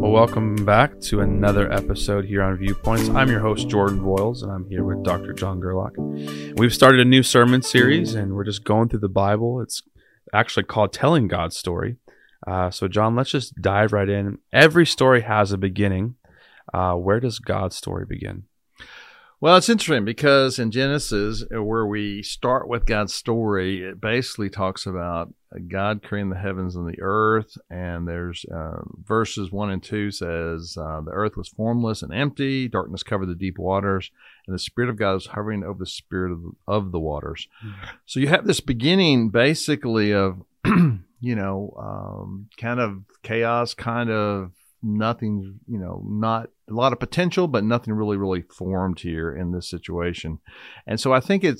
Well, welcome back to another episode here on Viewpoints. I'm your host, Jordan Boyles, and I'm here with Dr. John Gerlach. We've started a new sermon series, and we're just going through the Bible. It's actually called Telling God's Story. So, John, let's just dive right in. Every story has a beginning. Where does God's story begin? Well, it's interesting because in Genesis, where we start with God's story, it basically talks about God creating the heavens and the earth. And there's verses 1 and 2 says, the earth was formless and empty, darkness covered the deep waters, and the Spirit of God was hovering over the spirit of the waters. Mm-hmm. So you have this beginning basically of, kind of chaos, kind of nothing, not a lot of potential, but nothing really formed here in this situation. And so I think it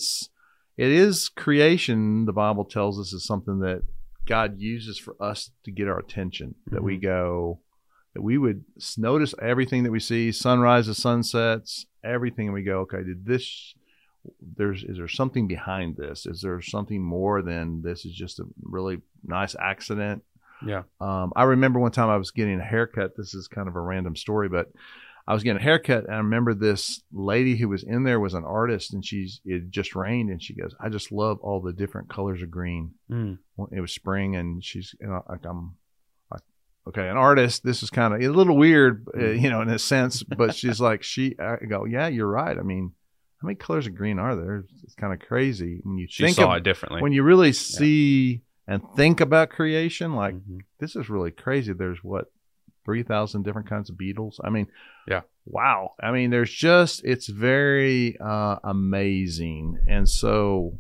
is creation. The Bible tells us is something that God uses for us to get our attention, mm-hmm. that we would notice everything that we see, sunrises, sunsets, everything. And we go, okay, is there something behind this? Is there something more than this is just a really nice accident? Yeah. I remember one time I was getting a haircut. This is kind of a random story, but I was getting a haircut, and I remember this lady who was in there was an artist, and it just rained, and she goes, "I just love all the different colors of green." Mm. It was spring, and okay, an artist. This is kind of a little weird, in a sense, but she's like, I go, "Yeah, you're right. I mean, how many colors of green are there?" It's kind of crazy when you it differently. When you really see. Yeah. And think about creation, like, mm-hmm. This is really crazy. There's 3,000 different kinds of beetles. I mean, yeah, wow. I mean, it's very amazing. And so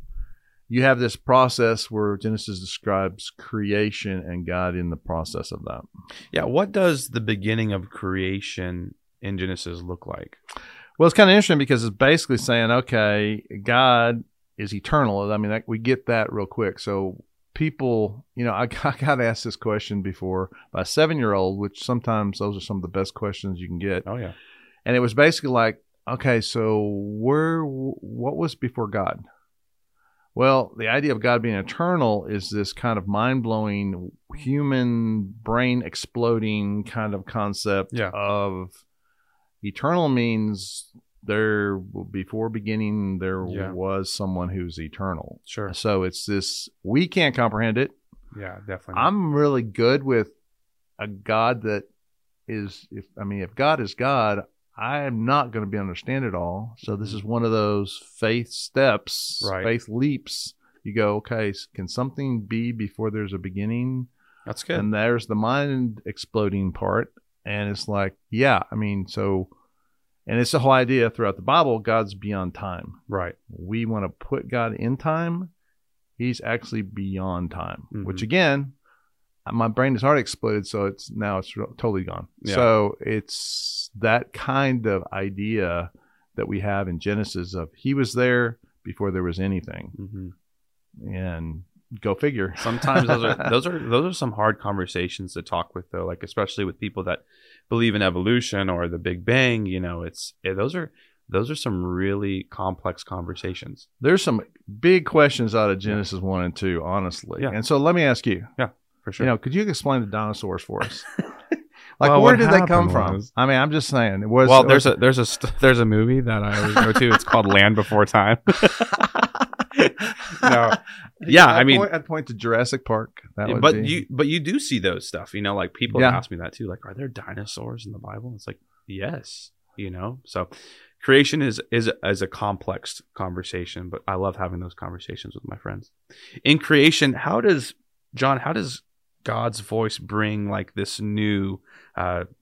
you have this process where Genesis describes creation and God in the process of that. Yeah. What does the beginning of creation in Genesis look like? Well, it's kind of interesting because it's basically saying, okay, God is eternal. I mean, we get that real quick. So, people, I got asked this question before by a 7-year-old, which sometimes those are some of the best questions you can get. Oh, yeah. And it was basically like, okay, so what was before God? Well, the idea of God being eternal is this kind of mind-blowing, human brain exploding kind of concept of eternal means before beginning, there was someone who's eternal. Sure. So it's this, we can't comprehend it. Yeah, definitely. I'm really good with a God that is, if God is God, I am not going to be understand it all. So this is one of those faith steps, faith leaps. You go, okay, can something be before there's a beginning? That's good. And there's the mind exploding part. And it's like, and it's the whole idea throughout the Bible, God's beyond time. Right. We want to put God in time. He's actually beyond time, mm-hmm. which again, my brain has already exploded, so it's totally gone. Yeah. So it's that kind of idea that we have in Genesis of he was there before there was anything. Mm-hmm. And go figure. Sometimes those are some hard conversations to talk with, though, like especially with people that believe in evolution or the Big Bang. Those are some really complex conversations. There's some big questions out of Genesis 1 and 2, honestly. Yeah. And so let me ask you. Yeah, for sure. Could you explain the dinosaurs for us? Where did they come from? I'm just saying. There's a movie that I always go to. It's called Land Before Time. No. Yeah, I'd point to Jurassic Park. But you do see those stuff, like people ask me that too, like, are there dinosaurs in the Bible? It's like, yes, So creation is a complex conversation, but I love having those conversations with my friends. In creation, how does God's voice bring like this new,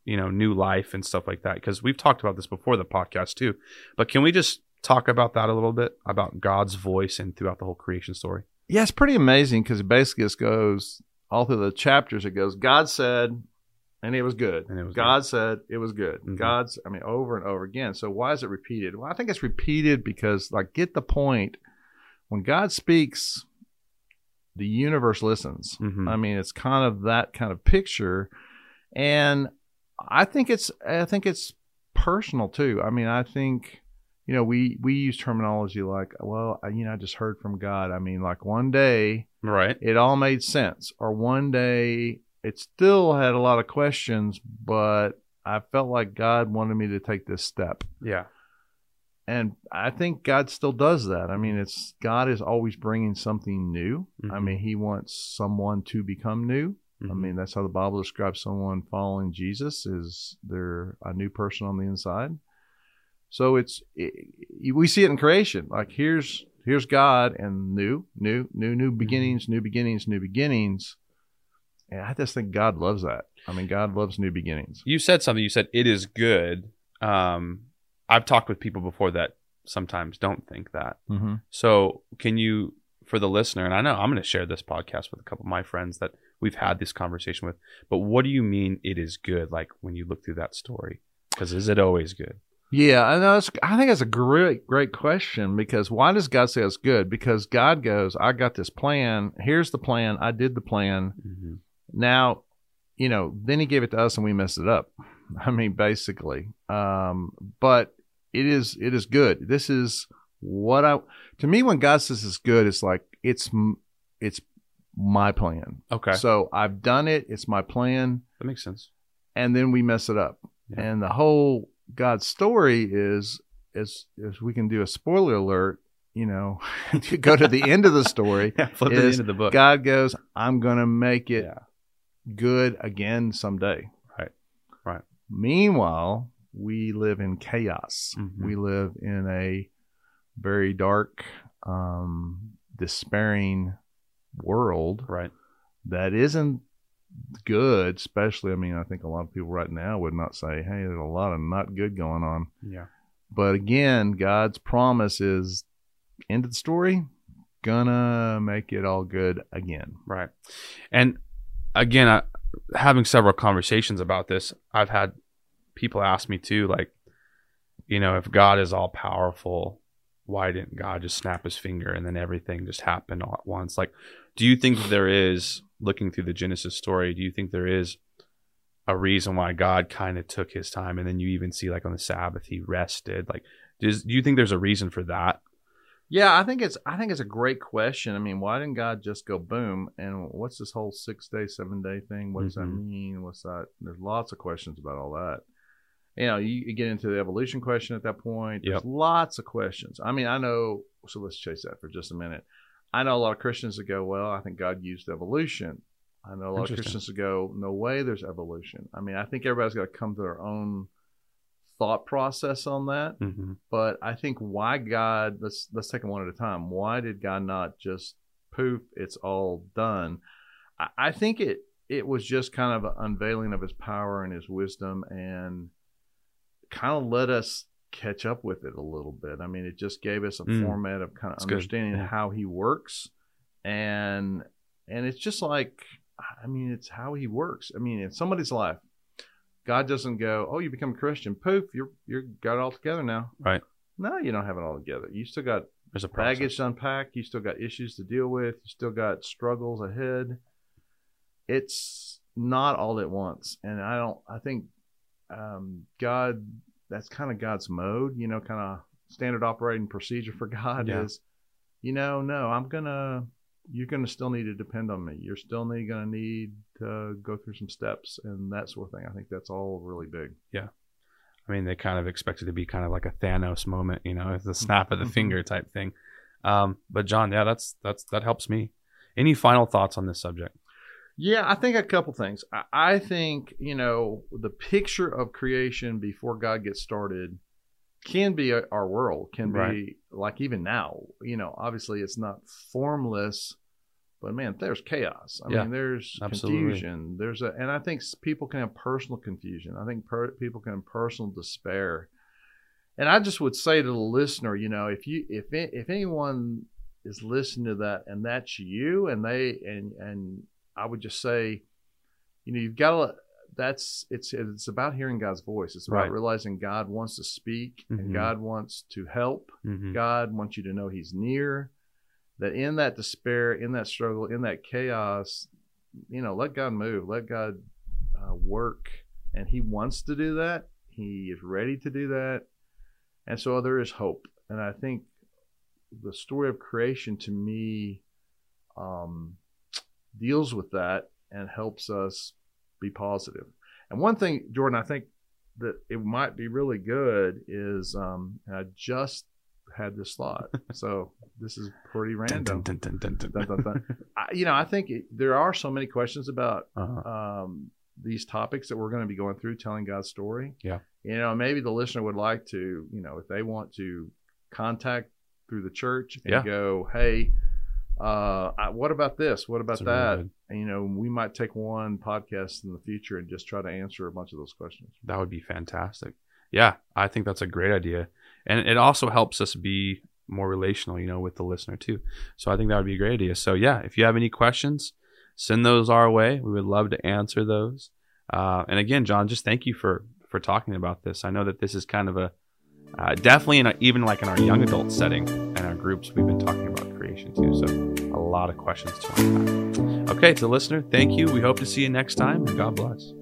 new life and stuff like that? Because we've talked about this before the podcast too, but can we just talk about that a little bit, about God's voice and throughout the whole creation story? Yeah, it's pretty amazing because basically it goes all through the chapters. It goes, God said, and it was good. God said, it was good. Mm-hmm. Over and over again. So why is it repeated? Well, I think it's repeated because, get the point. When God speaks, the universe listens. Mm-hmm. It's kind of that kind of picture. And I think it's personal too. I think... we use terminology like, well, I just heard from God. One day, it all made sense, or one day it still had a lot of questions, but I felt like God wanted me to take this step. Yeah. And I think God still does that. I mean, it's God is always bringing something new. Mm-hmm. I mean, he wants someone to become new. Mm-hmm. I mean, that's how the Bible describes someone following Jesus, is they're a new person on the inside. So we see it in creation. Like here's God and new beginnings, mm-hmm. new beginnings. And I just think God loves that. I mean, God loves new beginnings. You said something. You said, it is good. I've talked with people before that sometimes don't think that. Mm-hmm. So can you, for the listener, and I know I'm going to share this podcast with a couple of my friends that we've had this conversation with, but what do you mean it is good? Like when you look through that story, because is it always good? Yeah, I think that's a great question, because why does God say it's good? Because God goes, I got this plan. Here's the plan. I did the plan. Mm-hmm. Now, you know, then he gave it to us and we messed it up. I mean, basically, but it is good. This is to me, when God says it's good, it's like, it's my plan. Okay. So I've done it. It's my plan. That makes sense. And then we mess it up. Yeah. And the whole God's story is, as we can do a spoiler alert, you know, to go to the end of the story, flip to the end of the book. God goes, I'm going to make it good again someday. Right. Meanwhile, we live in chaos. Mm-hmm. We live in a very dark, despairing world. Right. That isn't good, especially, I mean, I think a lot of people right now would not say, hey, there's a lot of not good going on. Yeah. But again, God's promise is, end of the story, gonna make it all good again. Right. And again, having several conversations about this, I've had people ask me too, like, you know, if God is all powerful, why didn't God just snap his finger and then everything just happened all at once? Like, do you think that there is, looking through the Genesis story, do you think there is a reason why God kind of took his time? And then you even see, like, on the Sabbath, he rested. Like, do you think there's a reason for that? Yeah, I think it's a great question. I mean, why didn't God just go boom? And what's this whole 6-day, 7-day thing? What does that mean? What's that? There's lots of questions about all that. You know, you get into the evolution question at that point. There's lots of questions. I mean, I know. So let's chase that for just a minute. I know a lot of Christians that go, well, I think God used evolution. I know a lot of Christians that go, no way, there's evolution. I mean, I think everybody's got to come to their own thought process on that. Mm-hmm. But I think why God, let's take them one at a time. Why did God not just poof, it's all done? I think it was just kind of an unveiling of his power and his wisdom, and kind of let us catch up with it a little bit. I mean, it just gave us a format of kind of understanding how he works. And it's just like, I mean, it's how he works. I mean, in somebody's life, God doesn't go, oh, you become a Christian, poof, you're got it all together now. Right. No, you don't have it all together. You still got baggage to unpack. You still got issues to deal with. You still got struggles ahead. It's not all at once. And I think God, that's kind of God's mode, you know, kind of standard operating procedure for God is, you know, no, you're going to still need to depend on me. You're still going to need to go through some steps and that sort of thing. I think that's all really big. Yeah. I mean, they kind of expect it to be kind of like a Thanos moment, you know, the snap of the finger type thing. But John, yeah, that helps me. Any final thoughts on this subject? Yeah, I think a couple things. I think, you know, the picture of creation before God gets started can be our world, can be like even now, you know, obviously it's not formless, but man, there's chaos. I mean, there's confusion. And I think people can have personal confusion. I think people can have personal despair. And I just would say to the listener, you know, if anyone is listening to that and that's you, and I would just say, you know, you've got to, it's about hearing God's voice. It's about realizing God wants to speak, and God wants to help. Mm-hmm. God wants you to know he's near, that in that despair, in that struggle, in that chaos, you know, let God move, let God work. And he wants to do that. He is ready to do that. And so there is hope. And I think the story of creation to me deals with that and helps us be positive. And one thing, Jordan, I think that it might be really good is, I just had this thought, so this is pretty random. I think there are so many questions about these topics that we're going to be going through, telling God's story. Yeah. You know, maybe the listener would like to, you know, if they want to contact through the church and go, hey, what about this? What about that? And, you know, we might take one podcast in the future and just try to answer a bunch of those questions. That would be fantastic. Yeah, I think that's a great idea. And it also helps us be more relational, you know, with the listener too. So I think that would be a great idea. So yeah, if you have any questions, send those our way. We would love to answer those. And again, John, just thank you for talking about this. I know that this is kind of a, definitely even like in our young adult setting and our groups, we've been talking about creation too. So a lot of questions to unpack. Okay, to the listener, thank you. We hope to see you next time, and God bless.